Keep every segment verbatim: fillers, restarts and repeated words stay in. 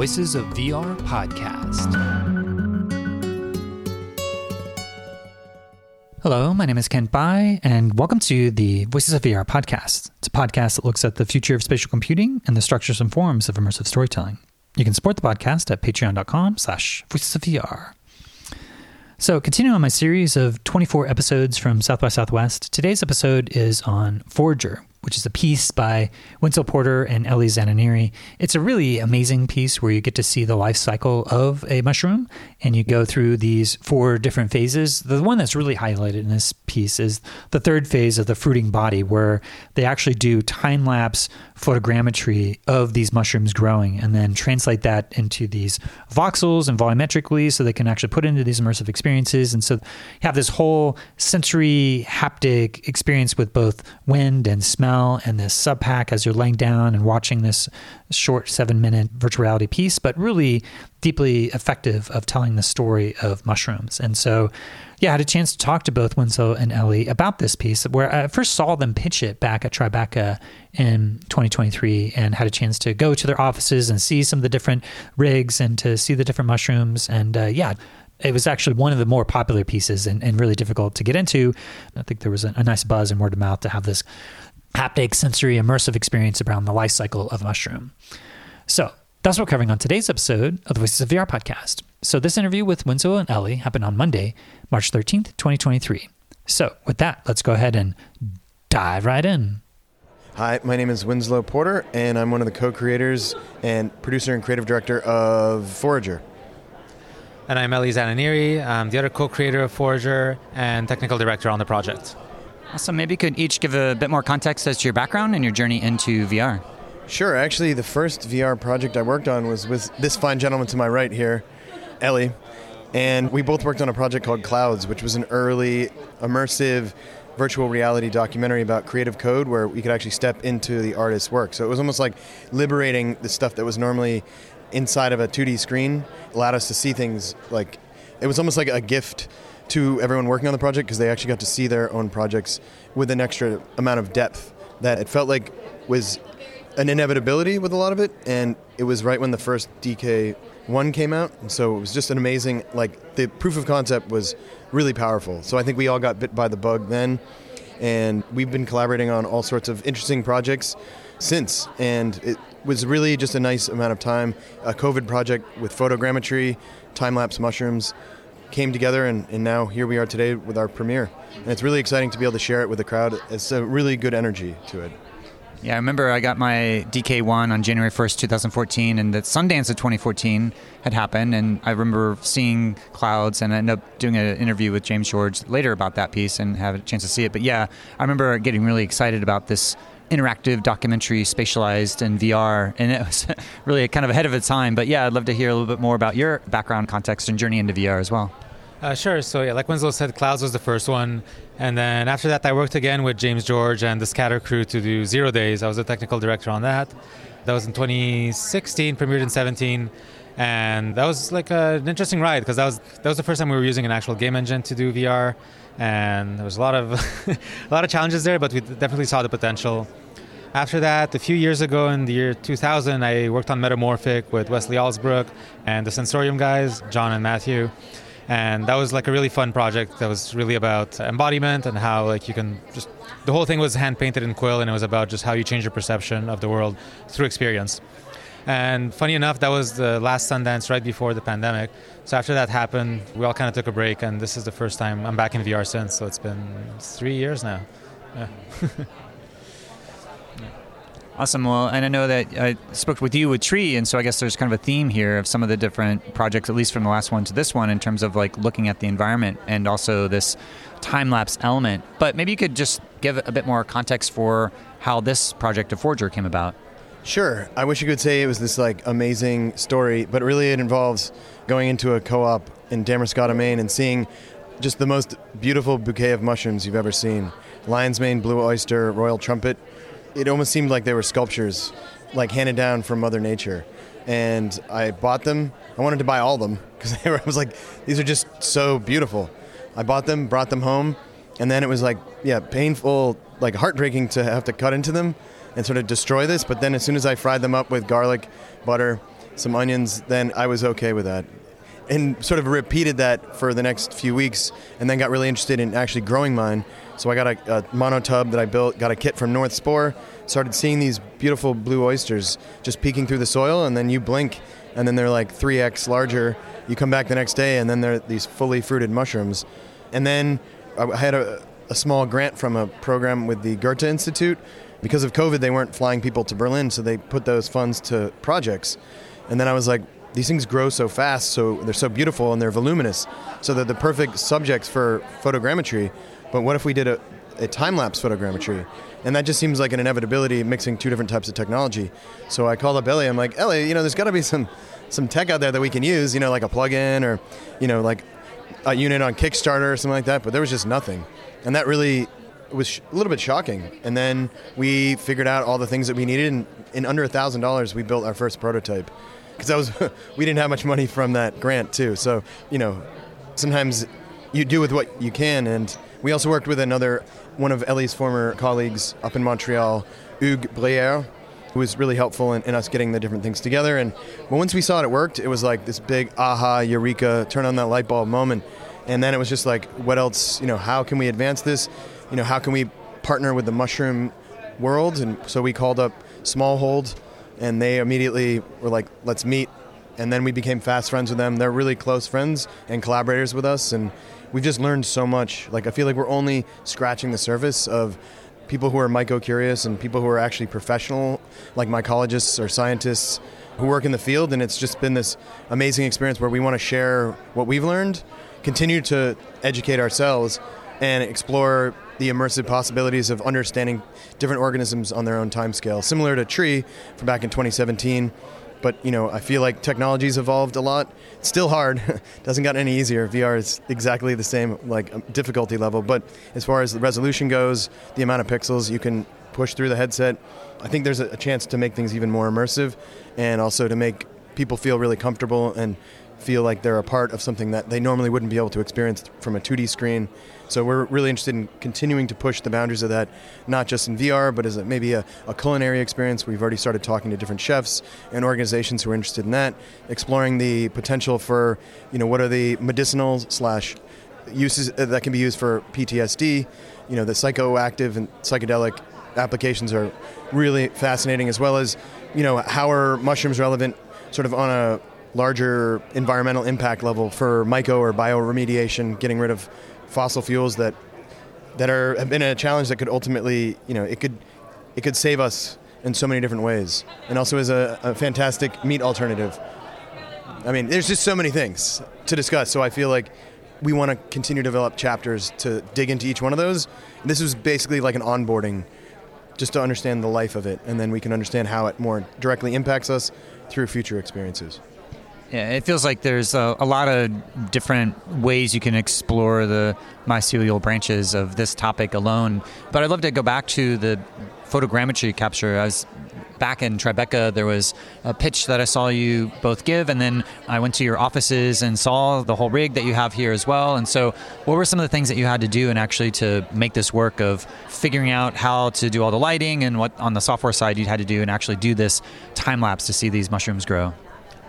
Voices of V R Podcast. Hello, my name is Kent Bai, and welcome to the Voices of V R Podcast. It's a podcast that looks at the future of spatial computing and the structures and forms of immersive storytelling. You can support the podcast at patreon.com slash voices of VR. So, continuing on my series of twenty-four episodes from South by Southwest, today's episode is on Forager, which is a piece by Winslow Porter and Ellie Zananiri. It's a really amazing piece where you get to see the life cycle of a mushroom, and you go through these four different phases. The one that's really highlighted in this piece is the third phase of the fruiting body, where they actually do time-lapse photogrammetry of these mushrooms growing and then translate that into these voxels and volumetrically so they can actually put into these immersive experiences. And so you have this whole sensory haptic experience with both wind and smell and this SubPac as you're laying down and watching this short seven-minute virtual reality piece, but really deeply effective of telling the story of mushrooms. And so, yeah, I had a chance to talk to both Winslow and Ellie about this piece, where I first saw them pitch it back at Tribeca in twenty twenty-three and had a chance to go to their offices and see some of the different rigs and to see the different mushrooms. And uh, yeah, it was actually one of the more popular pieces and, and really difficult to get into. I think there was a, a nice buzz and word of mouth to have this haptic, sensory, immersive experience around the life cycle of mushroom. So that's what we're covering on today's episode of the Voices of V R Podcast. So this interview with Winslow and Ellie happened on Monday, March thirteenth, twenty twenty-three. So with that, let's go ahead and dive right in. Hi, my name is Winslow Porter, and I'm one of the co-creators and producer and creative director of Forager. And I'm Ellie Zananiri. I'm the other co-creator of Forager and technical director on the project. So maybe you could each give a bit more context as to your background and your journey into V R. Sure. Actually, the first V R project I worked on was with this fine gentleman to my right here, Ellie. And we both worked on a project called Clouds, which was an early immersive virtual reality documentary about creative code where we could actually step into the artist's work. So it was almost like liberating the stuff that was normally inside of a two D screen, allowed us to see things like, it was almost like a gift to everyone working on the project because they actually got to see their own projects with an extra amount of depth that it felt like was an inevitability with a lot of it, and it was right when the first D K one came out, and so it was just an amazing, like, the proof of concept was really powerful. So I think we all got bit by the bug then, and we've been collaborating on all sorts of interesting projects since, and it was really just a nice amount of time. A COVID project with photogrammetry, time-lapse mushrooms, came together, and, and now here we are today with our premiere. And it's really exciting to be able to share it with the crowd. It's a really good energy to it. Yeah, I remember I got my D K one on January first, twenty fourteen, and the Sundance of twenty fourteen had happened, and I remember seeing Clouds, and I ended up doing an interview with James George later about that piece and have a chance to see it. But yeah, I remember getting really excited about this interactive documentary, spatialized in V R, and it was really kind of ahead of its time. But yeah, I'd love to hear a little bit more about your background, context, and journey into V R as well. Uh, sure. So yeah, like Winslow said, Clouds was the first one. And then after that, I worked again with James George and the Scatter crew to do Zero Days. I was a technical director on that. That was in twenty sixteen, premiered in seventeen. And that was like a, an interesting ride because that was that was the first time we were using an actual game engine to do V R. And there was a lot of a lot of challenges there, but we definitely saw the potential. After that, a few years ago in the year two thousand, I worked on Metamorphic with Wesley Allsbrook and the Sensorium guys, John and Matthew. And that was like a really fun project that was really about embodiment and how like you can just, the whole thing was hand painted in quill, and it was about just how you change your perception of the world through experience. And funny enough, that was the last Sundance right before the pandemic. So after that happened, we all kind of took a break, and this is the first time I'm back in V R since. So it's been three years now. Yeah. Awesome. Well, and I know that I spoke with you with Tree, and so I guess there's kind of a theme here of some of the different projects, at least from the last one to this one, in terms of like looking at the environment and also this time-lapse element. But maybe you could just give a bit more context for how this project of Forager came about. Sure. I wish you could say it was this like amazing story, but really it involves going into a co-op in Damariscotta, Maine, and seeing just the most beautiful bouquet of mushrooms you've ever seen. Lion's Mane, Blue Oyster, Royal Trumpet. It almost seemed like they were sculptures, like handed down from Mother Nature. And I bought them. I wanted to buy all of them because they were, I was like, these are just so beautiful. I bought them, brought them home, and then it was like, yeah, painful, like heartbreaking to have to cut into them and sort of destroy this. But then as soon as I fried them up with garlic, butter, some onions, then I was okay with that. And sort of repeated that for the next few weeks, and then got really interested in actually growing mine. So I got a, a monotub that I built, got a kit from North Spore, started seeing these beautiful blue oysters just peeking through the soil, and then you blink, and then they're like three x larger. You come back the next day, and then they're these fully fruited mushrooms. And then I had a, a small grant from a program with the Goethe Institute. Because of COVID, they weren't flying people to Berlin, so they put those funds to projects. And then I was like, these things grow so fast, so they're so beautiful, and they're voluminous. So they're the perfect subjects for photogrammetry. But what if we did a, a time-lapse photogrammetry? And that just seems like an inevitability, mixing two different types of technology. So I called up Ellie. I'm like, Ellie, you know, there's got to be some, some tech out there that we can use, you know, like a plug-in or, you know, like a unit on Kickstarter or something like that. But there was just nothing. And that really was sh- a little bit shocking. And then we figured out all the things that we needed. And in under one thousand dollars, we built our first prototype. Because that was, we didn't have much money from that grant too. So, you know, sometimes you do with what you can. And we also worked with another, one of Ellie's former colleagues up in Montreal, Hugues Briere, who was really helpful in, in us getting the different things together. And well, once we saw it, it worked. It was like this big aha, eureka, turn on that light bulb moment. And then it was just like, what else, you know, how can we advance this? You know, how can we partner with the mushroom world? And so we called up Smallhold. And they immediately were like, let's meet. And then we became fast friends with them. They're really close friends and collaborators with us. And we've just learned so much. Like, I feel like we're only scratching the surface of people who are myco-curious and people who are actually professional, like mycologists or scientists who work in the field. And it's just been this amazing experience where we want to share what we've learned, continue to educate ourselves, and explore the immersive possibilities of understanding different organisms on their own timescale, similar to Tree from back in twenty seventeen. But, you know, I feel like technology's evolved a lot. It's still hard. Doesn't get any easier. V R is exactly the same, like, difficulty level. But as far as the resolution goes, the amount of pixels you can push through the headset, I think there's a chance to make things even more immersive and also to make people feel really comfortable and feel like they're a part of something that they normally wouldn't be able to experience from a two D screen. So we're really interested in continuing to push the boundaries of that, not just in V R, but as a, maybe a, a culinary experience. We've already started talking to different chefs and organizations who are interested in that, exploring the potential for, you know, what are the medicinal slash uses that can be used for P T S D. You know, the psychoactive and psychedelic applications are really fascinating, as well as, you know, how are mushrooms relevant sort of on a larger environmental impact level for myco or bioremediation, getting rid of fossil fuels that that are have been a challenge that could ultimately, you know, it could it could save us in so many different ways, and also as a, a fantastic meat alternative. I mean, there's just so many things to discuss. So I feel like we want to continue to develop chapters to dig into each one of those. And this is basically like an onboarding, just to understand the life of it, and then we can understand how it more directly impacts us through future experiences. Yeah, it feels like there's a, a lot of different ways you can explore the mycelial branches of this topic alone. But I'd love to go back to the photogrammetry capture. I was back in Tribeca. There was a pitch that I saw you both give, and then I went to your offices and saw the whole rig that you have here as well. And so what were some of the things that you had to do and actually to make this work of figuring out how to do all the lighting and what on the software side you had to do and actually do this time lapse to see these mushrooms grow?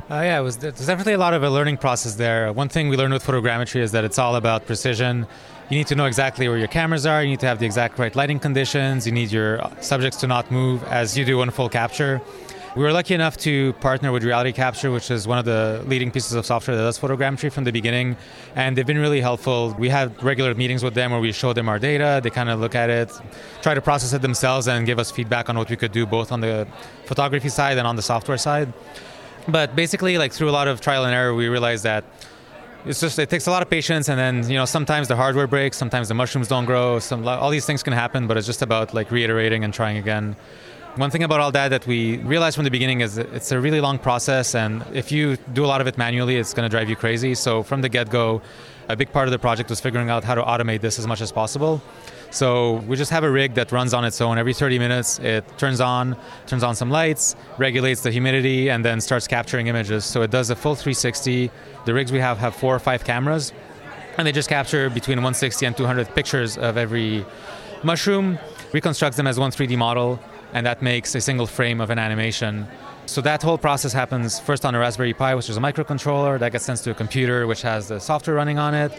Uh, yeah, it was, there's definitely a lot of a learning process there. One thing we learned with photogrammetry is that it's all about precision. You need to know exactly where your cameras are. You need to have the exact right lighting conditions. You need your subjects to not move as you do in full capture. We were lucky enough to partner with Reality Capture, which is one of the leading pieces of software that does photogrammetry from the beginning. And they've been really helpful. We have regular meetings with them where we show them our data. They kind of look at it, try to process it themselves, and give us feedback on what we could do both on the photography side and on the software side. But basically, like through a lot of trial and error, we realized that it's just it takes a lot of patience, and then you know sometimes the hardware breaks, sometimes the mushrooms don't grow, some all these things can happen. But it's just about like reiterating and trying again. One thing about all that that we realized from the beginning is that it's a really long process, and if you do a lot of it manually, it's going to drive you crazy. So from the get-go, a big part of the project was figuring out how to automate this as much as possible. So we just have a rig that runs on its own. Every thirty minutes, it turns on, turns on some lights, regulates the humidity, and then starts capturing images. So it does a full three sixty. The rigs we have have four or five cameras, and they just capture between one sixty and two hundred pictures of every mushroom, reconstructs them as one three D model, and that makes a single frame of an animation. So that whole process happens first on a Raspberry Pi, which is a microcontroller that gets sent to a computer, which has the software running on it.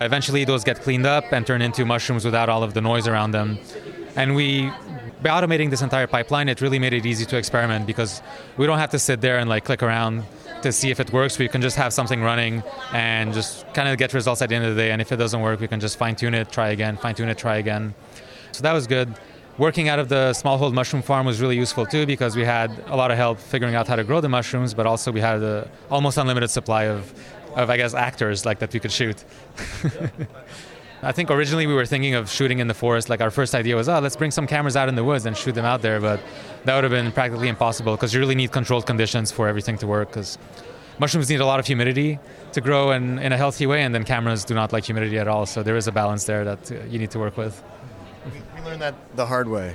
Eventually, those get cleaned up and turn into mushrooms without all of the noise around them. And we, by automating this entire pipeline, it really made it easy to experiment because we don't have to sit there and like click around to see if it works. We can just have something running and just kind of get results at the end of the day. And if it doesn't work, we can just fine-tune it, try again, fine-tune it, try again. So that was good. Working out of the Smallhold mushroom farm was really useful too because we had a lot of help figuring out how to grow the mushrooms, but also we had an almost unlimited supply of, of I guess, actors like that we could shoot. I think originally we were thinking of shooting in the forest. Like our first idea was, oh, let's bring some cameras out in the woods and shoot them out there. But that would have been practically impossible because you really need controlled conditions for everything to work because mushrooms need a lot of humidity to grow in, in a healthy way, and then cameras do not like humidity at all. So there is a balance there that you need to work with. We learned that the hard way,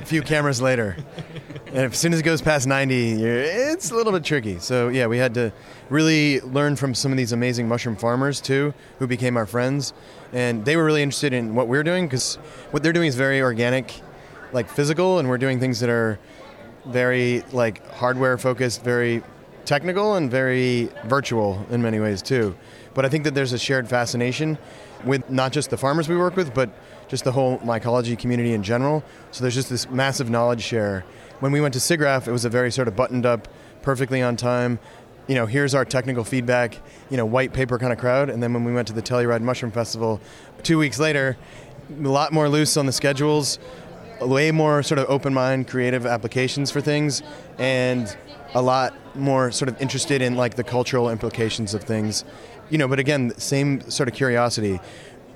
a few cameras later. And as soon as it goes past ninety, it's a little bit tricky. So yeah, we had to really learn from some of these amazing mushroom farmers too, who became our friends. And they were really interested in what we're doing because what they're doing is very organic, like physical, and we're doing things that are very like hardware focused, very technical, and very virtual in many ways too. But I think that there's a shared fascination with not just the farmers we work with, but just the whole mycology community in general. So there's just this massive knowledge share. When we went to SIGGRAPH, it was a very sort of buttoned up, perfectly on time, you know, here's our technical feedback, you know, white paper kind of crowd. And then when we went to the Telluride Mushroom Festival two weeks later, a lot more loose on the schedules, way more sort of open mind, creative applications for things, and a lot more sort of interested in like the cultural implications of things. You know, but again, same sort of curiosity.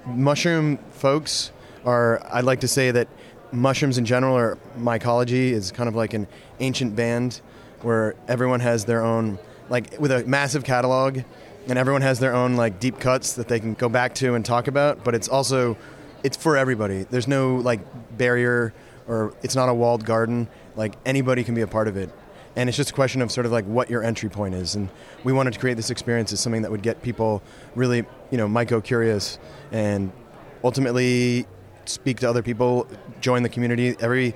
Mushroom folks are, I'd like to say that mushrooms in general or mycology is kind of like an ancient band where everyone has their own, like with a massive catalog, and everyone has their own like deep cuts that they can go back to and talk about, but it's also, it's for everybody. There's no like barrier or it's not a walled garden. Like anybody can be a part of it. And it's just a question of sort of like what your entry point is. And we wanted to create this experience as something that would get people really, you know, myco-curious and ultimately speak to other people, join the community. Every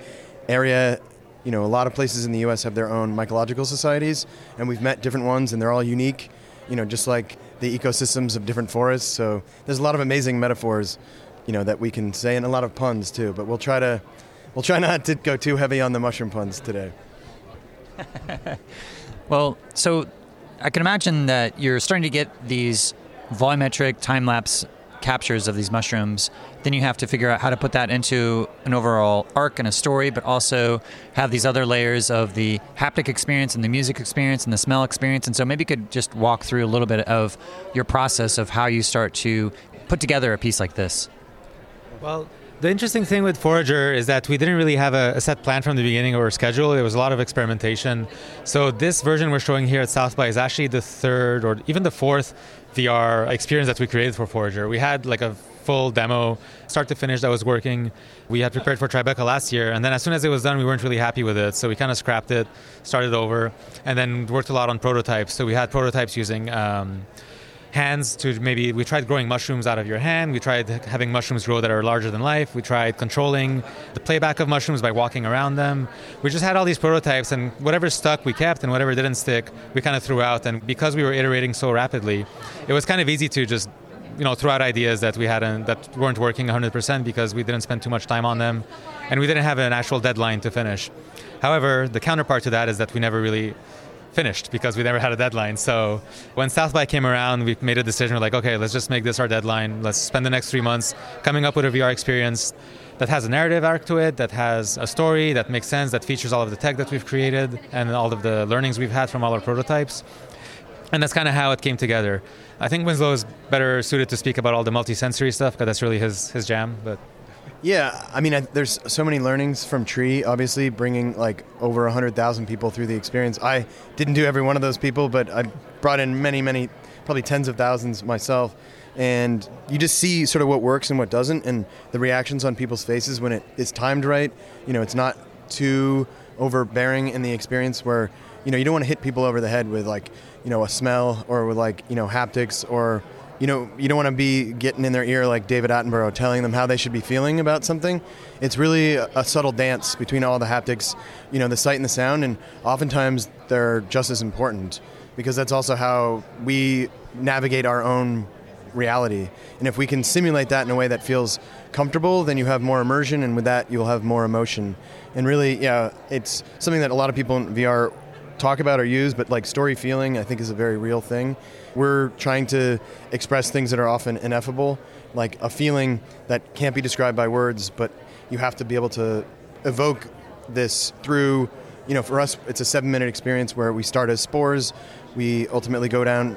area, you know, a lot of places in the U S have their own mycological societies, and we've met different ones, and they're all unique, you know, just like the ecosystems of different forests. So there's a lot of amazing metaphors, you know, that we can say, and a lot of puns too. But we'll try to, we'll try not to go too heavy on the mushroom puns today. Well, so I can imagine that you're starting to get these volumetric time-lapse captures of these mushrooms. Then you have to figure out how to put that into an overall arc and a story, but also have these other layers of the haptic experience and the music experience and the smell experience. And so maybe you could just walk through a little bit of your process of how you start to put together a piece like this. Well, the interesting thing with Forager is that we didn't really have a, a set plan from the beginning or a schedule. It was a lot of experimentation. So this version we're showing here at South by is actually the third or even the fourth V R experience that we created for Forager. We had like a full demo, start to finish, that was working. We had prepared for Tribeca last year, and then as soon as it was done, we weren't really happy with it. So we kind of scrapped it, started over, and then worked a lot on prototypes. So we had prototypes using Um, hands to maybe, we tried growing mushrooms out of your hand. We tried having mushrooms grow that are larger than life. We tried controlling the playback of mushrooms by walking around them. We just had all these prototypes, and whatever stuck we kept and whatever didn't stick, we kind of threw out. And because we were iterating so rapidly, it was kind of easy to just, you know, throw out ideas that we hadn't, that weren't working one hundred percent because we didn't spend too much time on them. And we didn't have an actual deadline to finish. However, the counterpart to that is that we never really finished because we never had a deadline. So when South by came around, we made a decision. We're like, okay, let's just make this our deadline. Let's spend the next three months coming up with a V R experience that has a narrative arc to it, that has a story that makes sense, that features all of the tech that we've created and all of the learnings we've had from all our prototypes. And that's kind of how it came together. I think Winslow is better suited to speak about all the multi-sensory stuff because that's really his his jam. But yeah, I mean, I, there's so many learnings from Tree, obviously, bringing like over one hundred thousand people through the experience. I didn't do every one of those people, but I brought in many, many, probably tens of thousands myself. And you just see sort of what works and what doesn't, and the reactions on people's faces when it is timed right. You know, it's not too overbearing in the experience where, you know, you don't want to hit people over the head with like, you know, a smell or with like, you know, haptics or, you know, you don't want to be getting in their ear like David Attenborough, telling them how they should be feeling about something. It's really a subtle dance between all the haptics, you know, the sight and the sound, and oftentimes they're just as important, because that's also how we navigate our own reality. And if we can simulate that in a way that feels comfortable, then you have more immersion, and with that you'll have more emotion. And really, yeah, it's something that a lot of people in V R talk about or use, but like story feeling, I think, is a very real thing. We're trying to express things that are often ineffable, like a feeling that can't be described by words, but you have to be able to evoke this through, you know, for us, it's a seven minute experience where we start as spores, we ultimately go down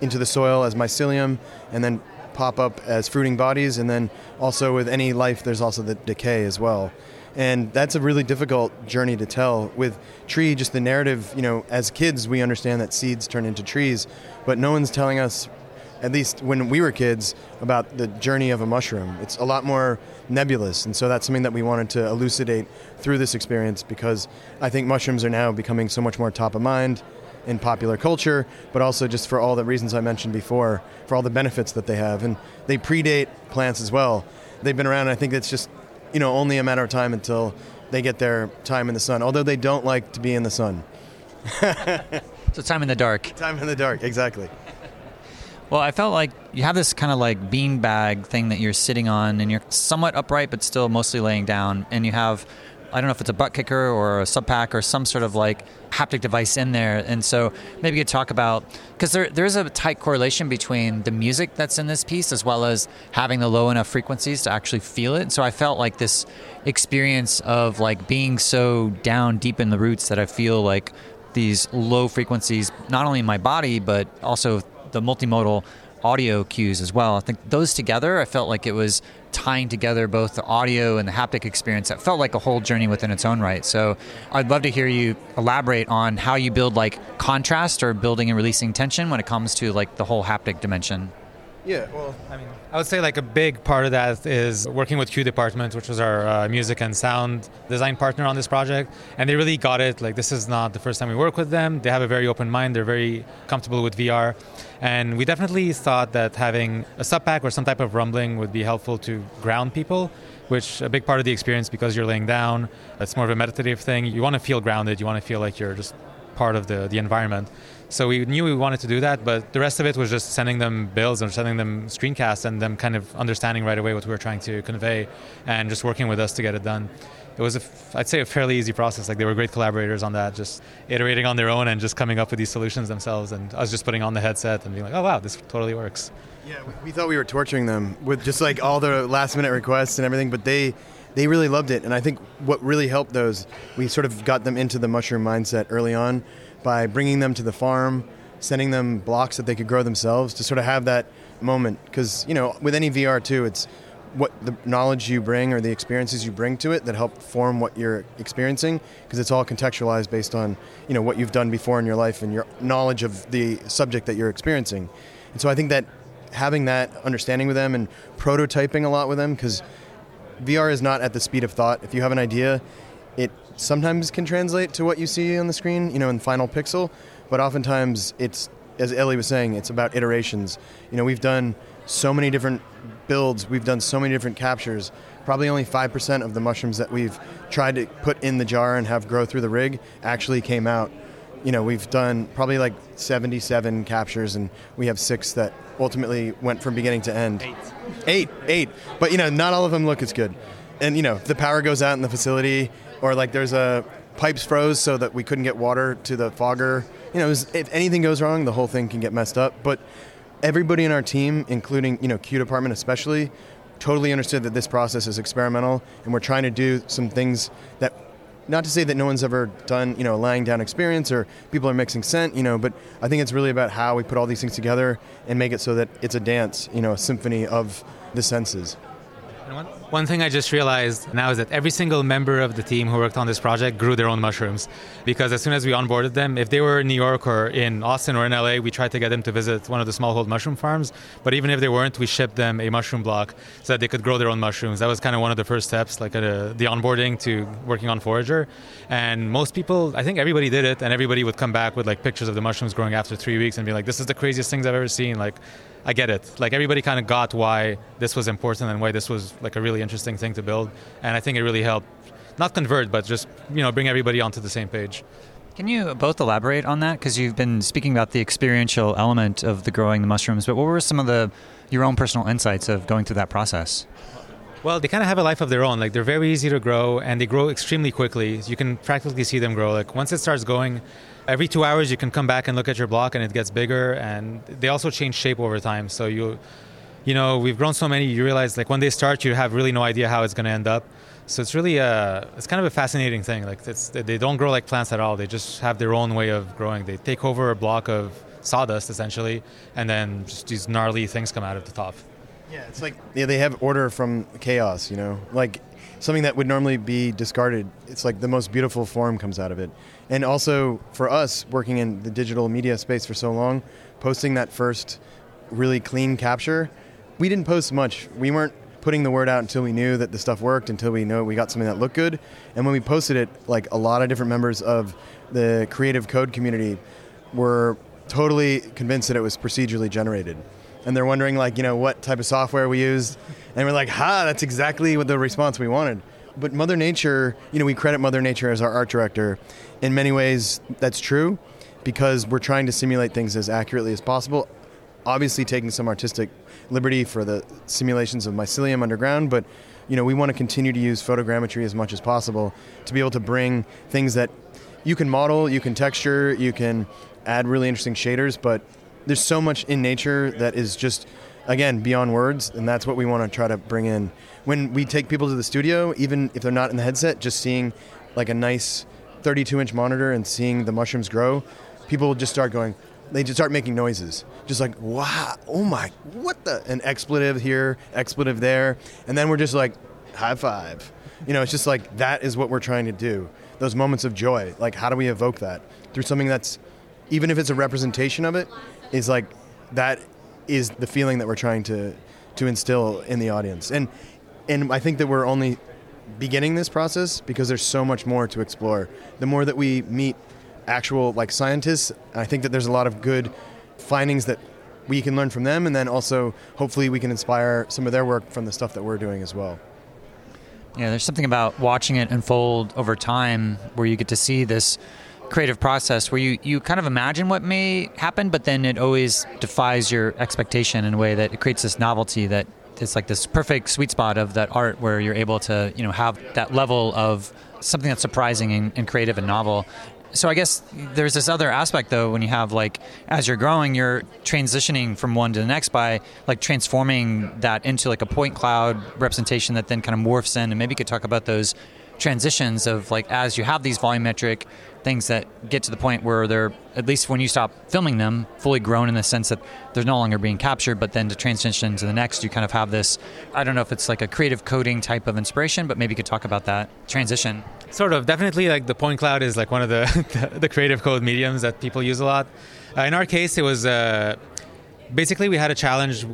into the soil as mycelium, and then pop up as fruiting bodies, and then also with any life, there's also the decay as well. And that's a really difficult journey to tell. With tree, just the narrative, you know, as kids, we understand that seeds turn into trees, but no one's telling us, at least when we were kids, about the journey of a mushroom. It's a lot more nebulous, and so that's something that we wanted to elucidate through this experience, because I think mushrooms are now becoming so much more top of mind in popular culture, but also just for all the reasons I mentioned before, for all the benefits that they have. And they predate plants as well. They've been around, and I think it's just, you know, only a matter of time until they get their time in the sun, although they don't like to be in the sun. So time in the dark. Time in the dark, exactly. Well, I felt like you have this kind of like beanbag thing that you're sitting on, and you're somewhat upright but still mostly laying down, and you have, I don't know if it's a butt kicker or a SubPac or some sort of like haptic device in there. And so maybe you could talk about, because there there is a tight correlation between the music that's in this piece as well as having the low enough frequencies to actually feel it. And so I felt like this experience of like being so down deep in the roots that I feel like these low frequencies, not only in my body, but also the multimodal audio cues as well. I think those together, I felt like it was tying together both the audio and the haptic experience. That felt like a whole journey within its own right. So I'd love to hear you elaborate on how you build like contrast or building and releasing tension when it comes to like the whole haptic dimension. Yeah, well, I mean, I would say like a big part of that is working with Q Department, which was our uh, music and sound design partner on this project. And they really got it. Like, this is not the first time we work with them. They have a very open mind. They're very comfortable with V R. And we definitely thought that having a SubPac or some type of rumbling would be helpful to ground people, which a big part of the experience, because you're laying down, it's more of a meditative thing. You want to feel grounded. You want to feel like you're just part of the, the environment. So we knew we wanted to do that, but the rest of it was just sending them builds and sending them screencasts and them kind of understanding right away what we were trying to convey and just working with us to get it done. It was, a, I'd say, a fairly easy process. Like, they were great collaborators on that, just iterating on their own and just coming up with these solutions themselves. And us just putting on the headset and being like, oh, wow, this totally works. Yeah, we thought we were torturing them with just like all the last-minute requests and everything, but they... They really loved it, and I think what really helped those, we sort of got them into the mushroom mindset early on by bringing them to the farm, sending them blocks that they could grow themselves to sort of have that moment. Because, you know, with any V R too, it's what the knowledge you bring or the experiences you bring to it that help form what you're experiencing, because it's all contextualized based on, you know, what you've done before in your life and your knowledge of the subject that you're experiencing. And so I think that having that understanding with them and prototyping a lot with them, because V R is not at the speed of thought. If you have an idea, it sometimes can translate to what you see on the screen, you know, in Final Pixel, but oftentimes it's, as Ellie was saying, it's about iterations. You know, we've done so many different builds, we've done so many different captures. Probably only five percent of the mushrooms that we've tried to put in the jar and have grow through the rig actually came out. You know, we've done probably like seventy-seven captures, and we have six that ultimately went from beginning to end. Eight. Eight, eight. But, you know, not all of them look as good. And, you know, if the power goes out in the facility, or like there's a pipes froze so that we couldn't get water to the fogger. You know, it was, if anything goes wrong, the whole thing can get messed up. But everybody in our team, including, you know, Q Department especially, totally understood that this process is experimental, and we're trying to do some things that, not to say that no one's ever done, you know, a lying down experience or people are mixing scent, you know, but I think it's really about how we put all these things together and make it so that it's a dance, you know, a symphony of the senses. Anyone? One thing I just realized now is that every single member of the team who worked on this project grew their own mushrooms, because as soon as we onboarded them, if they were in New York or in Austin or in L A, we tried to get them to visit one of the Smallhold mushroom farms. But even if they weren't, we shipped them a mushroom block so that they could grow their own mushrooms. That was kind of one of the first steps, like a, the onboarding to working on Forager. And most people, I think everybody did it, and everybody would come back with like pictures of the mushrooms growing after three weeks and be like, this is the craziest things I've ever seen. Like, I get it. Like, everybody kind of got why this was important and why this was like a really interesting thing to build. And I think it really helped, not convert, but just, you know, bring everybody onto the same page. Can you both elaborate on that? Because you've been speaking about the experiential element of the growing the mushrooms, but what were some of the your own personal insights of going through that process? Well, they kind of have a life of their own. Like, they're very easy to grow, and they grow extremely quickly. You can practically see them grow. Like, once it starts going, every two hours you can come back and look at your block, and it gets bigger. And they also change shape over time. So you, you know, we've grown so many. You realize, like, when they start, you have really no idea how it's going to end up. So it's really a, it's kind of a fascinating thing. Like, it's, they don't grow like plants at all. They just have their own way of growing. They take over a block of sawdust essentially, and then just these gnarly things come out of the top. Yeah, it's like, yeah, they have order from chaos, you know, like something that would normally be discarded. It's like the most beautiful form comes out of it. And also for us, working in the digital media space for so long, posting that first really clean capture, we didn't post much. We weren't putting the word out until we knew that the stuff worked, until we know we got something that looked good. And when we posted it, like, a lot of different members of the creative code community were totally convinced that it was procedurally generated. And they're wondering, like, you know, what type of software we used. And we're like, ha, that's exactly what the response we wanted. But Mother Nature, you know, we credit Mother Nature as our art director. In many ways, that's true, because we're trying to simulate things as accurately as possible. Obviously taking some artistic liberty for the simulations of mycelium underground, but, you know, we want to continue to use photogrammetry as much as possible to be able to bring things that you can model, you can texture, you can add really interesting shaders, but there's so much in nature that is just, again, beyond words, and that's what we want to try to bring in. When we take people to the studio, even if they're not in the headset, just seeing like a nice thirty-two inch monitor and seeing the mushrooms grow, people just start going, they just start making noises. Just like, wow, oh my, what the, an expletive here, expletive there, and then we're just like, high five. You know, it's just like, that is what we're trying to do. Those moments of joy, like, how do we evoke that? Through something that's, even if it's a representation of it, is like, that is the feeling that we're trying to to instill in the audience. And and I think that we're only beginning this process because there's so much more to explore. The more that we meet actual, like, scientists, I think that there's a lot of good findings that we can learn from them, and then also hopefully we can inspire some of their work from the stuff that we're doing as well. Yeah, there's something about watching it unfold over time where you get to see this creative process where you, you kind of imagine what may happen, but then it always defies your expectation in a way that it creates this novelty that it's like this perfect sweet spot of that art where you're able to, you know, have that level of something that's surprising and, and creative and novel. So I guess there's this other aspect, though, when you have, like, as you're growing, you're transitioning from one to the next by, like, transforming that into, like, a point cloud representation that then kind of morphs in. And maybe you could talk about those transitions of, like, as you have these volumetric things that get to the point where they're, at least when you stop filming them, fully grown in the sense that they're no longer being captured, but then to transition to the next, you kind of have this, I don't know if it's like a creative coding type of inspiration, but maybe you could talk about that transition. Sort of, definitely, like, the point cloud is like one of the, the creative code mediums that people use a lot. Uh, in our case, it was, uh, basically we had a challenge.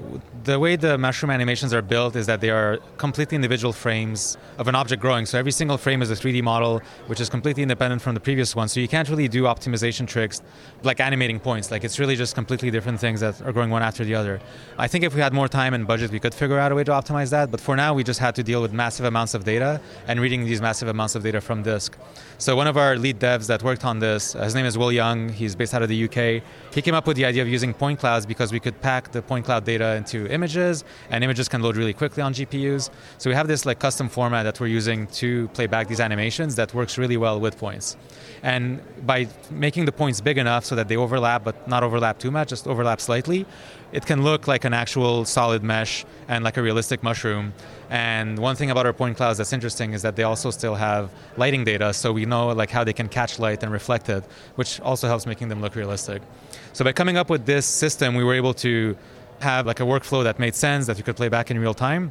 The way the mushroom animations are built is that they are completely individual frames of an object growing. So every single frame is a three D model, which is completely independent from the previous one. So you can't really do optimization tricks like animating points. Like, it's really just completely different things that are growing one after the other. I think if we had more time and budget, we could figure out a way to optimize that. But for now, we just had to deal with massive amounts of data and reading these massive amounts of data from disk. So one of our lead devs that worked on this, his name is Will Young. He's based out of the U K. He came up with the idea of using point clouds because we could pack the point cloud data into images, and images can load really quickly on G P Us. So we have this, like, custom format that we're using to play back these animations that works really well with points. And by making the points big enough so that they overlap, but not overlap too much, just overlap slightly, it can look like an actual solid mesh and like a realistic mushroom. And one thing about our point clouds that's interesting is that they also still have lighting data, so we know, like, how they can catch light and reflect it, which also helps making them look realistic. So by coming up with this system, we were able to have, like, a workflow that made sense, that you could play back in real time.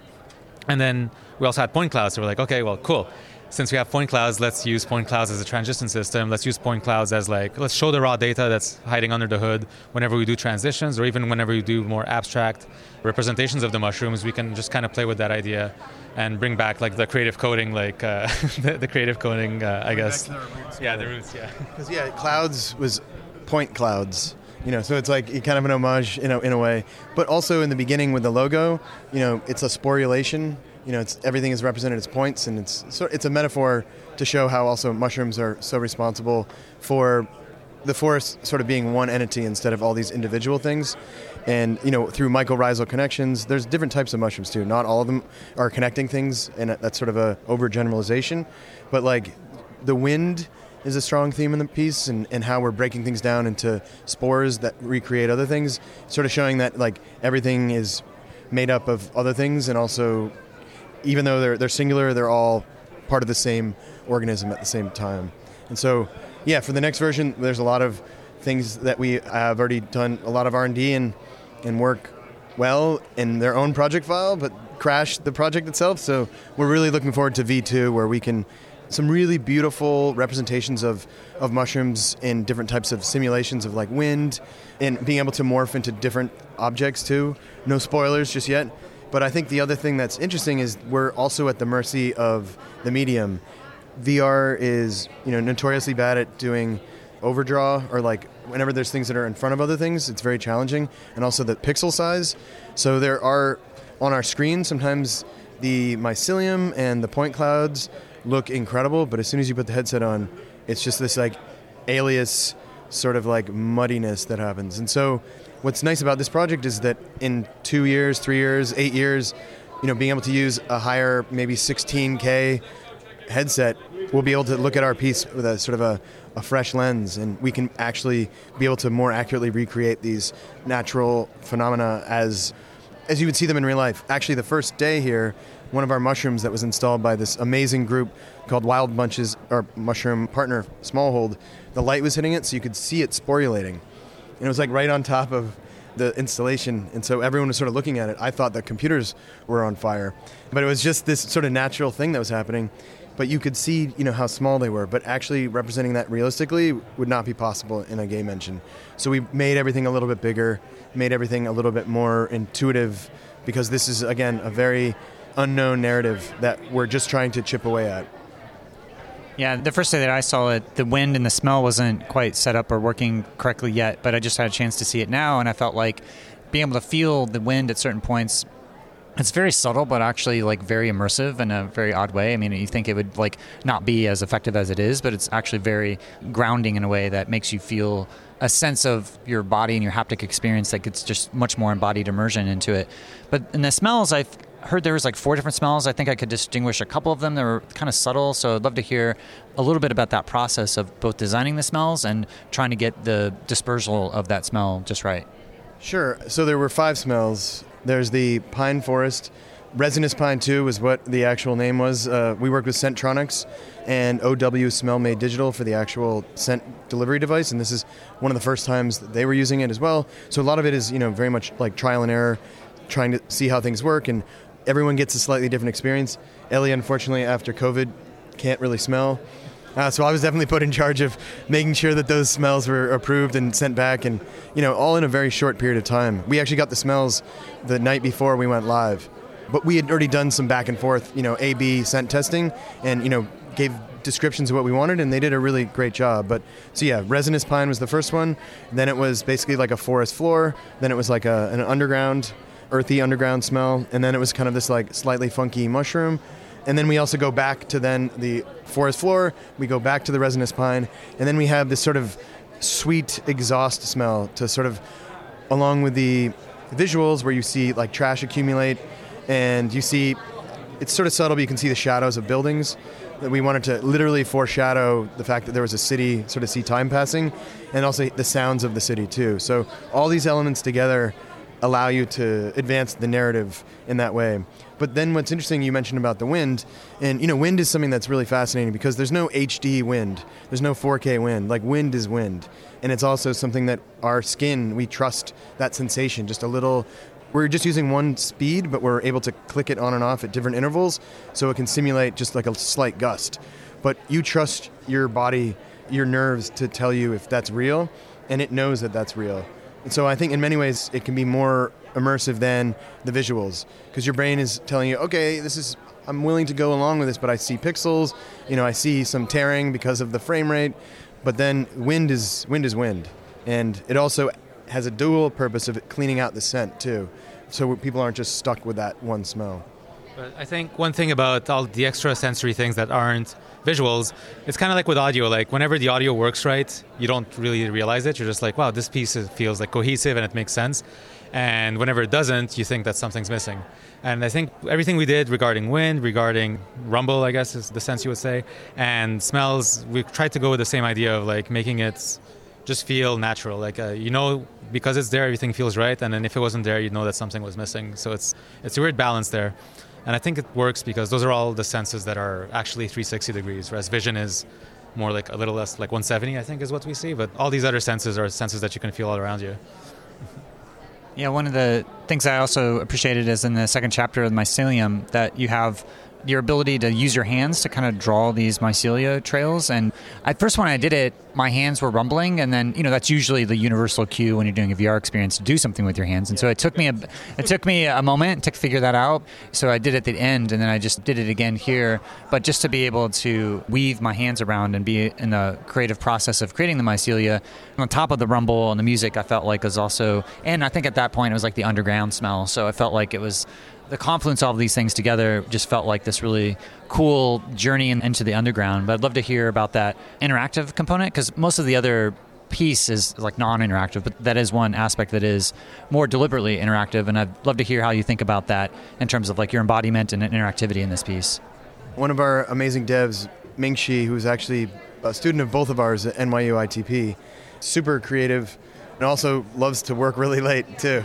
And then we also had point clouds, so we're like, okay, well, cool. Since we have point clouds, let's use point clouds as a transition system. Let's use point clouds as like, let's show the raw data that's hiding under the hood. Whenever we do transitions, or even whenever we do more abstract representations of the mushrooms, we can just kind of play with that idea and bring back like the creative coding, like uh, the, the creative coding, uh, I guess. Back to the roots, yeah, the roots, yeah. Because yeah, clouds was point clouds. You know, so it's like kind of an homage in a, in a way. But also in the beginning with the logo, you know, it's a sporulation. You know, it's everything is represented as points, and it's so it's a metaphor to show how also mushrooms are so responsible for the forest sort of being one entity instead of all these individual things. And, you know, through mycorrhizal connections, there's different types of mushrooms too. Not all of them are connecting things, and that's sort of a overgeneralization. But like the wind is a strong theme in the piece, and, and how we're breaking things down into spores that recreate other things, sort of showing that like everything is made up of other things, and also even though they're they're singular, they're all part of the same organism at the same time. And so, yeah, for the next version, there's a lot of things that we have already done, a lot of R and D and, and work well in their own project file, but crash the project itself. So we're really looking forward to V two, where we can, some really beautiful representations of, of mushrooms in different types of simulations of like wind, and being able to morph into different objects too. No spoilers just yet. But I think the other thing that's interesting is we're also at the mercy of the medium. V R is, you know, notoriously bad at doing overdraw, or like whenever there's things that are in front of other things, it's very challenging. And also the pixel size. So there are, on our screen, sometimes the mycelium and the point clouds look incredible, but as soon as you put the headset on, it's just this like alias sort of like muddiness that happens. And so what's nice about this project is that in two years, three years, eight years, you know, being able to use a higher, maybe sixteen K headset, we'll be able to look at our piece with a sort of a, a fresh lens, and we can actually be able to more accurately recreate these natural phenomena as as you would see them in real life. Actually, the first day here, one of our mushrooms that was installed by this amazing group called Wild Bunches, our mushroom partner, Smallhold, the light was hitting it, so you could see it sporulating. And it was like right on top of the installation. And so everyone was sort of looking at it. I thought that computers were on fire. But it was just this sort of natural thing that was happening. But you could see, you know, how small they were. But actually representing that realistically would not be possible in a game engine. So we made everything a little bit bigger, made everything a little bit more intuitive, because this is, again, a very unknown narrative that we're just trying to chip away at. Yeah, the first day that I saw it, the wind and the smell wasn't quite set up or working correctly yet, but I just had a chance to see it now, and I felt like being able to feel the wind at certain points, it's very subtle, but actually like very immersive in a very odd way. I mean, you think it would like not be as effective as it is, but it's actually very grounding in a way that makes you feel a sense of your body and your haptic experience that gets just much more embodied immersion into it. But in the smells, I've heard there was like four different smells. I think I could distinguish a couple of them that were kind of subtle, so I'd love to hear a little bit about that process of both designing the smells and trying to get the dispersal of that smell just right. Sure. So there were five smells. There's the pine forest. Resinous Pine two was what the actual name was. Uh, we worked with Scenttronics and O W Smell Made Digital for the actual scent delivery device, and this is one of the first times that they were using it as well. So a lot of it is, you know, very much like trial and error, trying to see how things work, and everyone gets a slightly different experience. Ellie, unfortunately, after COVID, can't really smell. Uh, so I was definitely put in charge of making sure that those smells were approved and sent back, and, you know, all in a very short period of time. We actually got the smells the night before we went live. But we had already done some back and forth, you know, A B scent testing, and, you know, gave descriptions of what we wanted, and they did a really great job. But so yeah, resinous pine was the first one. Then it was basically like a forest floor. Then it was like a, an underground, earthy underground smell, and then it was kind of this like slightly funky mushroom. And then we also go back to then the forest floor, we go back to the resinous pine, and then we have this sort of sweet exhaust smell to sort of, along with the visuals where you see like trash accumulate, and you see, it's sort of subtle, but you can see the shadows of buildings. That we wanted to literally foreshadow the fact that there was a city, sort of see time passing, and also the sounds of the city too. So all these elements together allow you to advance the narrative in that way. But then what's interesting, you mentioned about the wind, and you know, wind is something that's really fascinating because there's no H D wind, there's no four K wind, like wind is wind. And it's also something that our skin, we trust that sensation, just a little we're just using one speed, but we're able to click it on and off at different intervals, so it can simulate just like a slight gust. But you trust your body, your nerves, to tell you if that's real, and it knows that that's real. And so I think in many ways it can be more immersive than the visuals, because your brain is telling you, okay, this is, I'm willing to go along with this, but I see pixels, you know, I see some tearing because of the frame rate, but then wind is wind is wind. And it also has a dual purpose of cleaning out the scent too, so people aren't just stuck with that one smell. But I think one thing about all the extra sensory things that aren't visuals, it's kind of like with audio, like whenever the audio works right, you don't really realize it. You're just like, wow, this piece feels like cohesive and it makes sense. And whenever it doesn't, you think that something's missing. And I think everything we did regarding wind, regarding rumble, I guess is the sense you would say, and smells, we tried to go with the same idea of like making it just feel natural. Like, uh, you know, because it's there, everything feels right. And then if it wasn't there, you'd know that something was missing. So it's it's a weird balance there. And I think it works because those are all the senses that are actually three hundred sixty degrees, whereas vision is more like a little less, like one seventy, I think, is what we see. But all these other senses are senses that you can feel all around you. Yeah, one of the things I also appreciated is in the second chapter of Mycelium that you have your ability to use your hands to kind of draw these mycelia trails. And at first when I did it, my hands were rumbling. And then, you know, that's usually the universal cue when you're doing a V R experience to do something with your hands. And so it took me a, it took me a moment to figure that out. So I did it at the end, and then I just did it again here. But just to be able to weave my hands around and be in the creative process of creating the mycelia, on top of the rumble and the music, I felt like was also, and I think at that point it was like the underground smell. So I felt like it was, the confluence of all of these things together just felt like this really cool journey into the underground. But I'd love to hear about that interactive component, because most of the other piece is like non-interactive, but that is one aspect that is more deliberately interactive. And I'd love to hear how you think about that in terms of like your embodiment and interactivity in this piece. One of our amazing devs, Ming Shi, who's actually a student of both of ours at N Y U I T P, super creative, and also loves to work really late, too,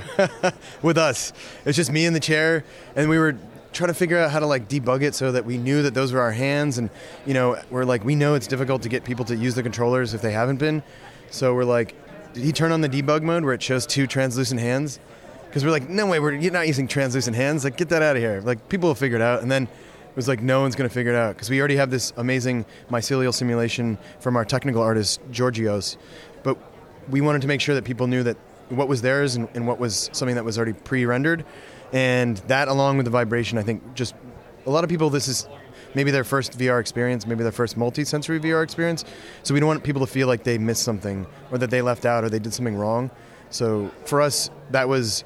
with us. It's just me in the chair, and we were trying to figure out how to, like, debug it so that we knew that those were our hands. And, you know, we're like, we know it's difficult to get people to use the controllers if they haven't been. So we're like, did he turn on the debug mode where it shows two translucent hands? Because we're like, no way, we're not using translucent hands. Like, get that out of here. Like, people will figure it out. And then it was like, no one's going to figure it out, because we already have this amazing mycelial simulation from our technical artist, Georgios. But we wanted to make sure that people knew that what was theirs and, and what was something that was already pre-rendered. And that, along with the vibration, I think just a lot of people, this is maybe their first V R experience, maybe their first multi-sensory V R experience. So we don't want people to feel like they missed something or that they left out or they did something wrong. So for us, that was,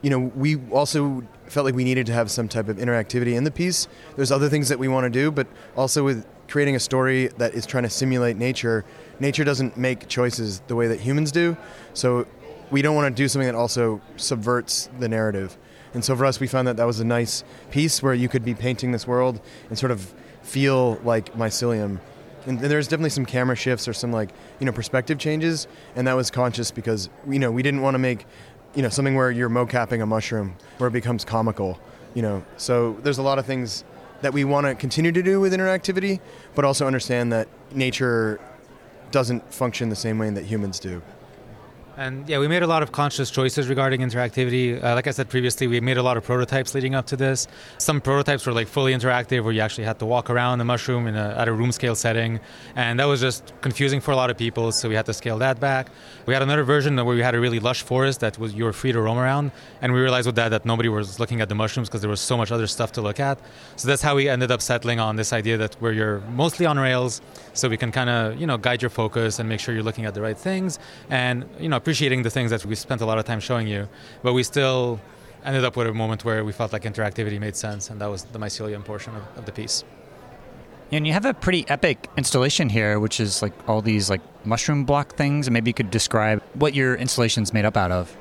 you know, we also felt like we needed to have some type of interactivity in the piece. There's other things that we want to do, but also with creating a story that is trying to simulate nature, nature doesn't make choices the way that humans do. So we don't want to do something that also subverts the narrative. And so for us, we found that that was a nice piece where you could be painting this world and sort of feel like mycelium. And there's definitely some camera shifts or some, like, you know, perspective changes. And that was conscious because, you know, we didn't want to make, you know, something where you're mocapping a mushroom where it becomes comical, you know. So there's a lot of things that we want to continue to do with interactivity, but also understand that nature doesn't function the same way that humans do. And yeah, we made a lot of conscious choices regarding interactivity. Uh, like I said previously, we made a lot of prototypes leading up to this. Some prototypes were like fully interactive, where you actually had to walk around the mushroom in a, at a room scale setting. And that was just confusing for a lot of people, so we had to scale that back. We had another version where we had a really lush forest that was you were free to roam around. And we realized with that that nobody was looking at the mushrooms because there was so much other stuff to look at. So that's how we ended up settling on this idea that where you're mostly on rails, so we can kind of, you know, guide your focus and make sure you're looking at the right things. And, you know, appreciating the things that we spent a lot of time showing you, but we still ended up with a moment where we felt like interactivity made sense, and that was the mycelium portion of, of the piece. And you have a pretty epic installation here, which is like all these like mushroom block things, and maybe you could describe what your installation's made up out of.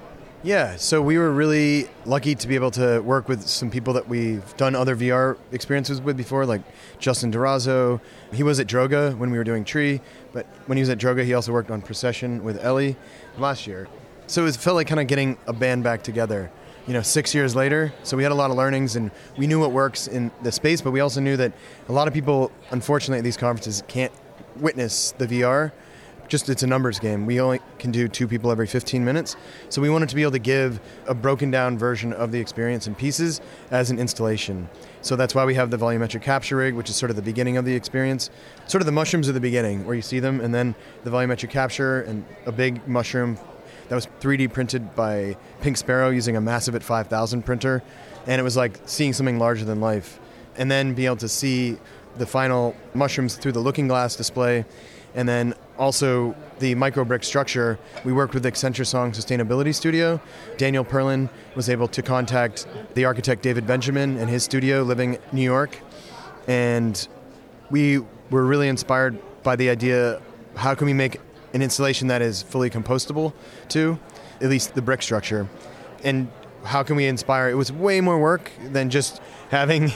Yeah, so we were really lucky to be able to work with some people that we've done other V R experiences with before, like Justin Durazzo. He was at Droga when we were doing Tree, but when he was at Droga, he also worked on Procession with Ellie last year. So it felt like kind of getting a band back together, you know, six years later. So we had a lot of learnings, and we knew what works in the space, but we also knew that a lot of people, unfortunately, at these conferences can't witness the V R just it's a numbers game. We only can do two people every fifteen minutes. So we wanted to be able to give a broken down version of the experience in pieces as an installation. So that's why we have the volumetric capture rig, which is sort of the beginning of the experience. Sort of the mushrooms are the beginning where you see them, and then the volumetric capture and a big mushroom that was three D printed by Pink Sparrow using a Massivit five thousand printer. And it was like seeing something larger than life. And then being able to see the final mushrooms through the looking glass display. And then also the microbrick structure. We worked with Accenture Song Sustainability Studio. Daniel Perlin was able to contact the architect David Benjamin and his studio living in New York. And we were really inspired by the idea, how can we make an installation that is fully compostable too, at least the brick structure. And how can we inspire? It was way more work than just having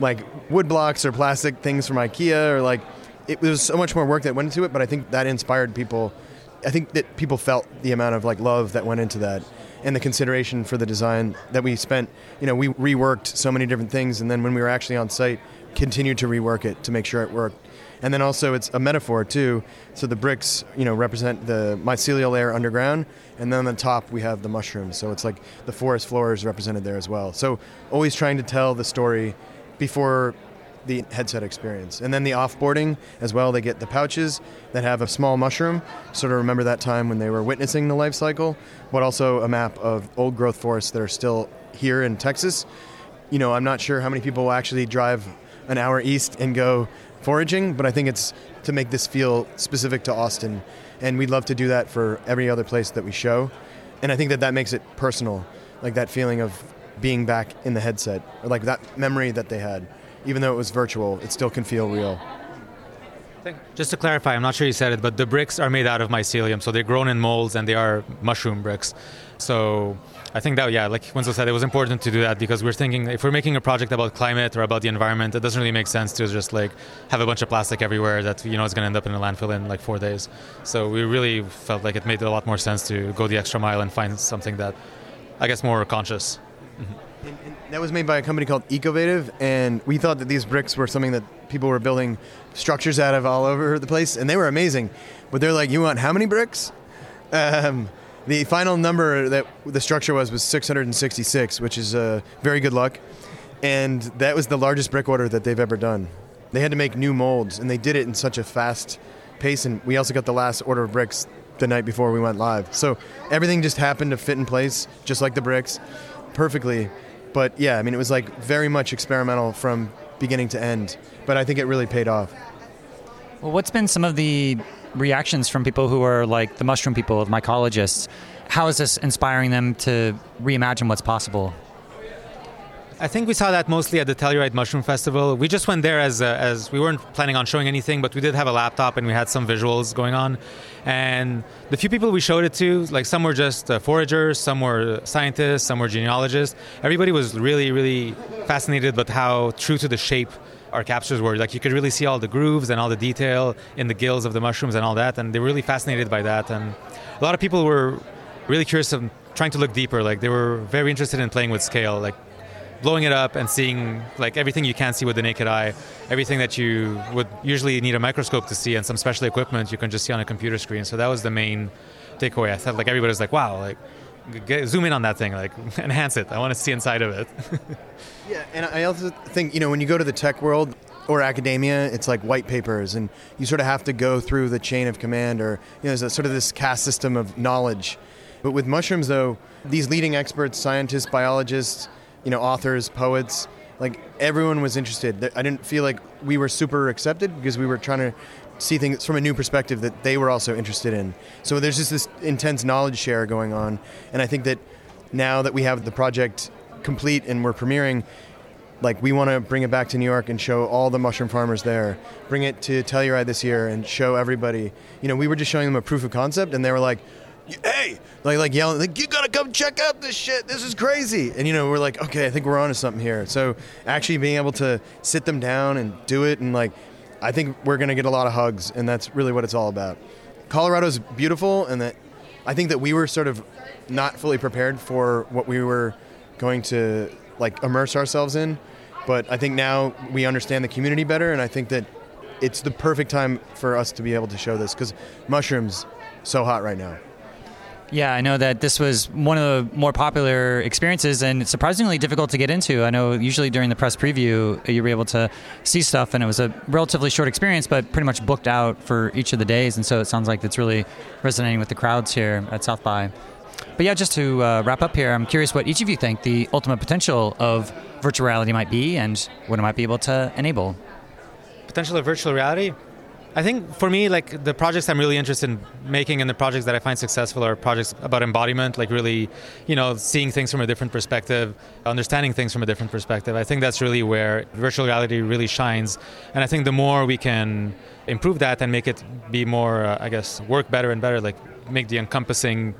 like wood blocks or plastic things from IKEA, or like it was so much more work that went into it, but I think that inspired people. I think that people felt the amount of like love that went into that and the consideration for the design that we spent. You know, we reworked so many different things, and then when we were actually on site, continued to rework it to make sure it worked. And then also it's a metaphor too. So the bricks, you know, represent the mycelial layer underground, and then on the top we have the mushrooms. So it's like the forest floor is represented there as well. So always trying to tell the story before the headset experience. And then the offboarding as well, they get the pouches that have a small mushroom, sort of remember that time when they were witnessing the life cycle, but also a map of old growth forests that are still here in Texas. You know, I'm not sure how many people will actually drive an hour east and go foraging, but I think it's to make this feel specific to Austin, and we'd love to do that for every other place that we show. And I think that that makes it personal, like that feeling of being back in the headset, or like that memory that they had, even though it was virtual, it still can feel real. Just to clarify, I'm not sure you said it, but the bricks are made out of mycelium, so they're grown in molds and they are mushroom bricks. So I think that, yeah, like Winslow said, it was important to do that because we're thinking if we're making a project about climate or about the environment, it doesn't really make sense to just like have a bunch of plastic everywhere that, you know, is going to end up in a landfill in like four days. So we really felt like it made a lot more sense to go the extra mile and find something that, I guess, more conscious. Mm-hmm. And, and that was made by a company called Ecovative, and we thought that these bricks were something that people were building structures out of all over the place, and they were amazing. But they're like, you want how many bricks? Um... The final number that the structure was was six hundred sixty-six, which is uh, very good luck. And that was the largest brick order that they've ever done. They had to make new molds, and they did it in such a fast pace. And we also got the last order of bricks the night before we went live. So everything just happened to fit in place, just like the bricks, perfectly. But yeah, I mean, it was like very much experimental from beginning to end. But I think it really paid off. Well, what's been some of the reactions from people who are like the mushroom people, of mycologists? How is this inspiring them to reimagine what's possible? I think we saw that mostly at the Telluride Mushroom Festival. We just went there as a, as we weren't planning on showing anything, but we did have a laptop and we had some visuals going on. And the few people we showed it to, like some were just uh, foragers, some were scientists, some were genealogists. Everybody was really, really fascinated by how true to the shape our captures were. Like you could really see all the grooves and all the detail in the gills of the mushrooms and all that, and they were really fascinated by that. And a lot of people were really curious and trying to look deeper. Like they were very interested in playing with scale, like blowing it up and seeing like everything you can't see with the naked eye, everything that you would usually need a microscope to see and some special equipment you can just see on a computer screen. So that was the main takeaway. I thought like everybody was like, wow, like get, zoom in on that thing, like enhance it. I want to see inside of it. Yeah, and I also think, you know, when you go to the tech world or academia, it's like white papers, and you sort of have to go through the chain of command, or, you know, there's a, sort of this caste system of knowledge. But with mushrooms, though, these leading experts, scientists, biologists, you know, authors, poets, like everyone was interested. I didn't feel like we were super accepted because we were trying to see things from a new perspective that they were also interested in. So there's just this intense knowledge share going on, and I think that now that we have the project complete and we're premiering, like we want to bring it back to New York and show all the mushroom farmers there, bring it to Telluride this year and show everybody. You know, we were just showing them a proof of concept and they were like, hey, like like yelling, like, you gotta come check out this shit, this is crazy. And you know, we're like, okay, I think we're onto something here. So actually being able to sit them down and do it, and like I think we're gonna get a lot of hugs, and that's really what it's all about. Colorado's beautiful, and that I think that we were sort of not fully prepared for what we were going to like immerse ourselves in, but I think now we understand the community better, and I think that it's the perfect time for us to be able to show this because mushrooms so hot right now. Yeah, I know that this was one of the more popular experiences and surprisingly difficult to get into. I know usually during the press preview, you were able to see stuff and it was a relatively short experience, but pretty much booked out for each of the days. And so it sounds like it's really resonating with the crowds here at South by. But yeah, just to uh, wrap up here, I'm curious what each of you think the ultimate potential of virtual reality might be and what it might be able to enable. Potential of virtual reality? I think for me, like the projects I'm really interested in making and the projects that I find successful are projects about embodiment, like really, you know, seeing things from a different perspective, understanding things from a different perspective. I think that's really where virtual reality really shines. And I think the more we can improve that and make it be more, uh, I guess, work better and better, like make the encompassing,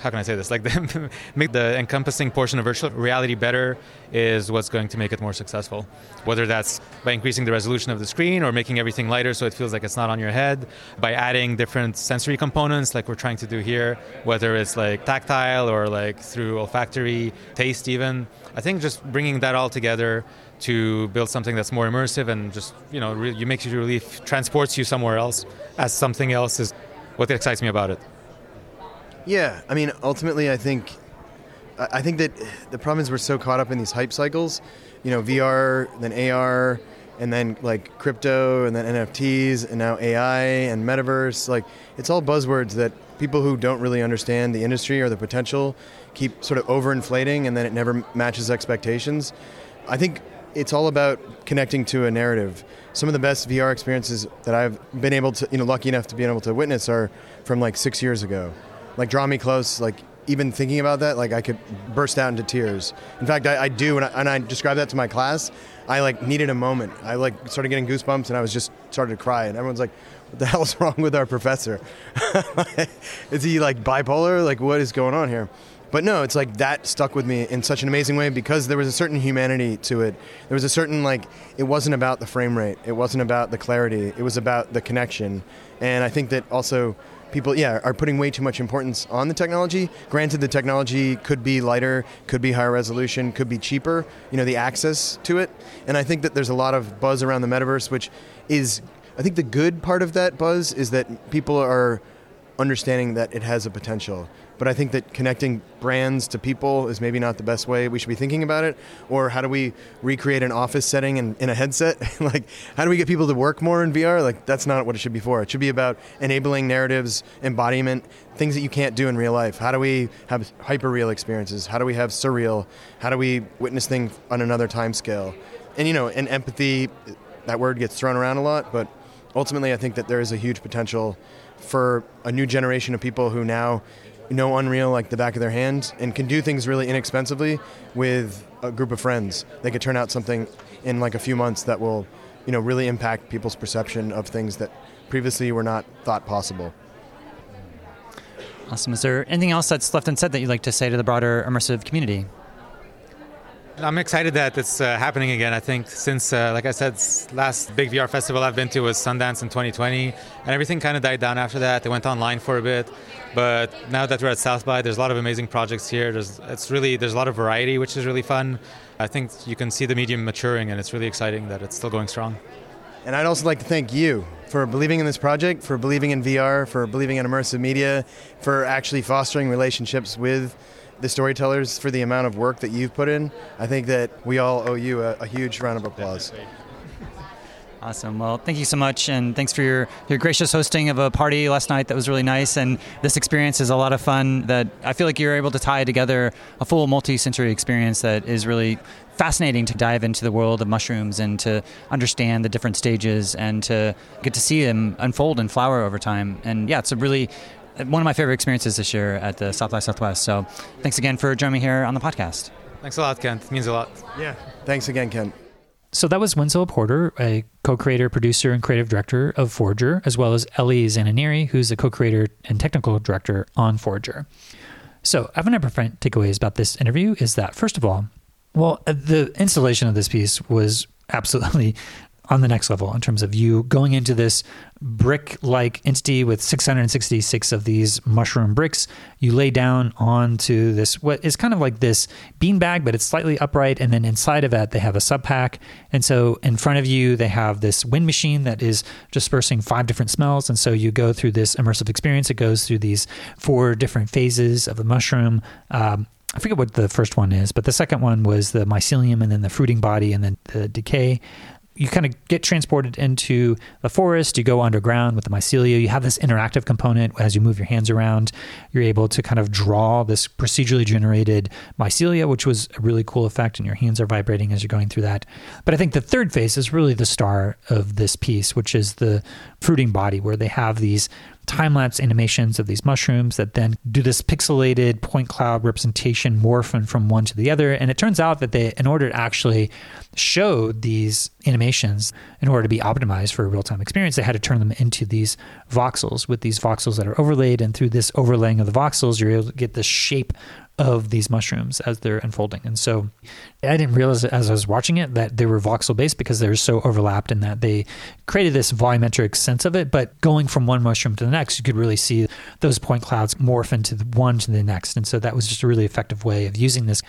how can I say this? Like the, make the encompassing portion of virtual reality better is what's going to make it more successful. Whether that's by increasing the resolution of the screen or making everything lighter so it feels like it's not on your head, by adding different sensory components like we're trying to do here, whether it's like tactile or like through olfactory, taste even. I think just bringing that all together to build something that's more immersive and just, you know, re- you makes you really f- transports you somewhere else as something else is what excites me about it. Yeah, I mean, ultimately, I think I think that the problem is we're so caught up in these hype cycles, you know, V R, then A R, and then like crypto, and then N F Ts, and now A I and metaverse. Like, it's all buzzwords that people who don't really understand the industry or the potential keep sort of overinflating, and then it never matches expectations. I think it's all about connecting to a narrative. Some of the best V R experiences that I've been able to, you know, lucky enough to be able to witness are from like six years ago. Like, Draw Me Close, like, even thinking about that, like, I could burst out into tears. In fact, I, I do, and I, and I describe that to my class. I, like, needed a moment. I, like, started getting goosebumps, and I was just started to cry. And everyone's like, what the hell's wrong with our professor? Is he, like, bipolar? Like, what is going on here? But no, it's like that stuck with me in such an amazing way because there was a certain humanity to it. There was a certain, like, it wasn't about the frame rate. It wasn't about the clarity. It was about the connection. And I think that also... people, yeah, are putting way too much importance on the technology. Granted, the technology could be lighter, could be higher resolution, could be cheaper, you know, the access to it. And I think that there's a lot of buzz around the metaverse, which is, I think the good part of that buzz is that people are understanding that it has a potential. But I think that connecting brands to people is maybe not the best way we should be thinking about it. Or how do we recreate an office setting in, in a headset? Like, how do we get people to work more in V R? Like, that's not what it should be for. It should be about enabling narratives, embodiment, things that you can't do in real life. How do we have hyper-real experiences? How do we have surreal? How do we witness things on another time scale? And, you know, and empathy, that word gets thrown around a lot, but ultimately I think that there is a huge potential for a new generation of people who now know Unreal like the back of their hand and can do things really inexpensively with a group of friends. They could turn out something in like a few months that will, you know, really impact people's perception of things that previously were not thought possible. Awesome. Is there anything else that's left unsaid that you'd like to say to the broader immersive community? I'm excited that it's uh, happening again. I think since, uh, like I said, last big V R festival I've been to was Sundance in twenty twenty, and everything kind of died down after that. They went online for a bit, but now that we're at South by, there's a lot of amazing projects here. There's, it's really, there's a lot of variety, which is really fun. I think you can see the medium maturing, and it's really exciting that it's still going strong. And I'd also like to thank you for believing in this project, for believing in V R, for believing in immersive media, for actually fostering relationships with the storytellers, for the amount of work that you've put in. I think that we all owe you a, a huge round of applause. Awesome. Well, thank you so much, and thanks for your, your gracious hosting of a party last night. That was really nice, and this experience is a lot of fun that I feel like you're able to tie together a full multi-sensory experience that is really fascinating to dive into the world of mushrooms and to understand the different stages and to get to see them unfold and flower over time. And yeah, it's a really one of my favorite experiences this year at the South by Southwest. So thanks again for joining me here on the podcast. Thanks a lot, Kent. It means a lot. Yeah. Thanks again, Kent. So that was Winslow Porter, a co-creator, producer, and creative director of Forager, as well as Ellie Zananiri, who's a co-creator and technical director on Forager. So I have a number of takeaways about this interview is that, first of all, well, the installation of this piece was absolutely on the next level in terms of you going into this brick-like entity with six hundred sixty-six of these mushroom bricks. You lay down onto this, what is kind of like this beanbag, but it's slightly upright. And then inside of that, they have a SubPac. And so in front of you, they have this wind machine that is dispersing five different smells. And so you go through this immersive experience. It goes through these four different phases of the mushroom. Um, I forget what the first one is, but the second one was the mycelium and then the fruiting body and then the decay. You kind of get transported into the forest. You go underground with the mycelia. You have this interactive component as you move your hands around. You're able to kind of draw this procedurally generated mycelia, which was a really cool effect, and your hands are vibrating as you're going through that. But I think the third phase is really the star of this piece, which is the fruiting body, where they have these time-lapse animations of these mushrooms that then do this pixelated point cloud representation morphing from one to the other. And it turns out that they, in order to actually show these animations, in order to be optimized for a real-time experience, they had to turn them into these voxels, with these voxels that are overlaid. And through this overlaying of the voxels, you're able to get the shape of these mushrooms as they're unfolding. And so I didn't realize as I was watching it that they were voxel based because they were so overlapped, and that they created this volumetric sense of it. But going from one mushroom to the next, you could really see those point clouds morph into the one to the next. And so that was just a really effective way of using this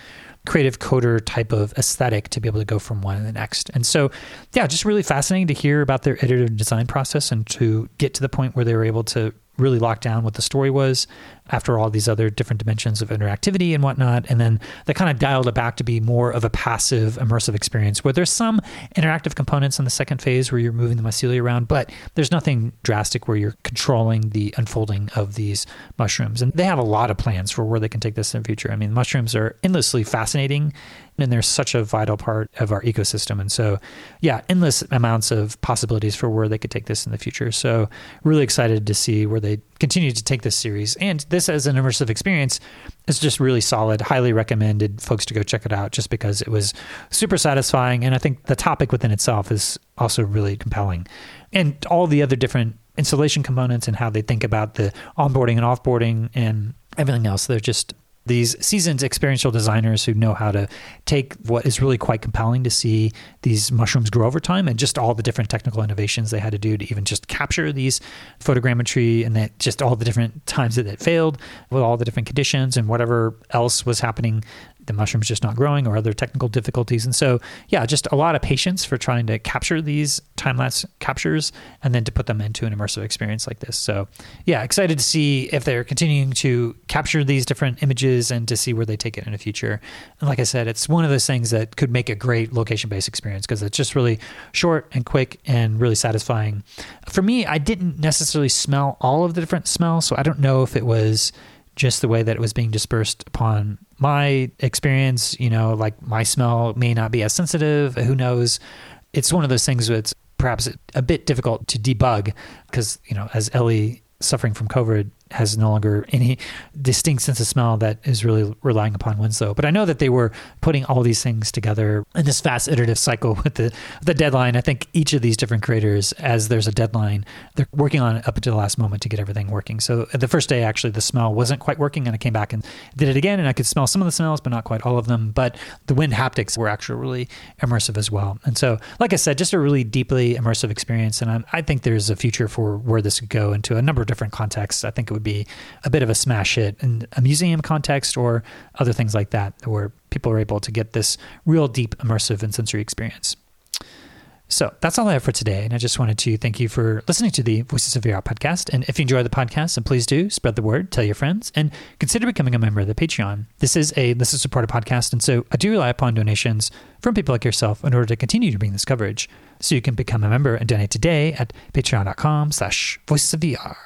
creative coder type of aesthetic to be able to go from one to the next. And so, yeah, just really fascinating to hear about their iterative design process and to get to the point where they were able to really locked down what the story was after all these other different dimensions of interactivity and whatnot. And then they kind of dialed it back to be more of a passive immersive experience where there's some interactive components in the second phase where you're moving the mycelia around, but there's nothing drastic where you're controlling the unfolding of these mushrooms. And they have a lot of plans for where they can take this in the future. I mean, mushrooms are endlessly fascinating, and they're such a vital part of our ecosystem. And so, yeah, endless amounts of possibilities for where they could take this in the future. So really excited to see where they continue to take this series. And this as an immersive experience is just really solid. Highly recommended folks to go check it out just because it was super satisfying. And I think the topic within itself is also really compelling. And all the other different installation components and how they think about the onboarding and offboarding and everything else, they're just these seasoned experiential designers who know how to take what is really quite compelling to see these mushrooms grow over time and just all the different technical innovations they had to do to even just capture these photogrammetry and that just all the different times that it failed with all the different conditions and whatever else was happening, the mushrooms just not growing or other technical difficulties. And so, yeah, just a lot of patience for trying to capture these time-lapse captures and then to put them into an immersive experience like this. So yeah, excited to see if they're continuing to capture these different images and to see where they take it in the future. And like I said, it's one of those things that could make a great location-based experience because it's just really short and quick and really satisfying. For me, I didn't necessarily smell all of the different smells, so I don't know if it was just the way that it was being dispersed upon my experience. You know, like my smell may not be as sensitive. Who knows? It's one of those things that's perhaps a bit difficult to debug because, you know, as Ellie suffering from COVID has no longer any distinct sense of smell that is really relying upon Winslow. But I know that they were putting all these things together in this fast iterative cycle with the, the deadline. I think each of these different creators, as there's a deadline, they're working on it up until the last moment to get everything working. So the first day, actually, the smell wasn't quite working, and I came back and did it again, and I could smell some of the smells, but not quite all of them. But the wind haptics were actually really immersive as well. And so, like I said, just a really deeply immersive experience. And I'm, I think there's a future for where this could go into a number of different contexts. I think it would be a bit of a smash hit in a museum context or other things like that, where people are able to get this real deep immersive and sensory experience. So that's all I have for today. And I just wanted to thank you for listening to the Voices of V R podcast. And if you enjoy the podcast, then please do spread the word, tell your friends, and consider becoming a member of the Patreon. This is a listener-supported podcast, and so I do rely upon donations from people like yourself in order to continue to bring this coverage. So you can become a member and donate today at patreon dot com slash voices of V R.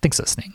Thanks for listening.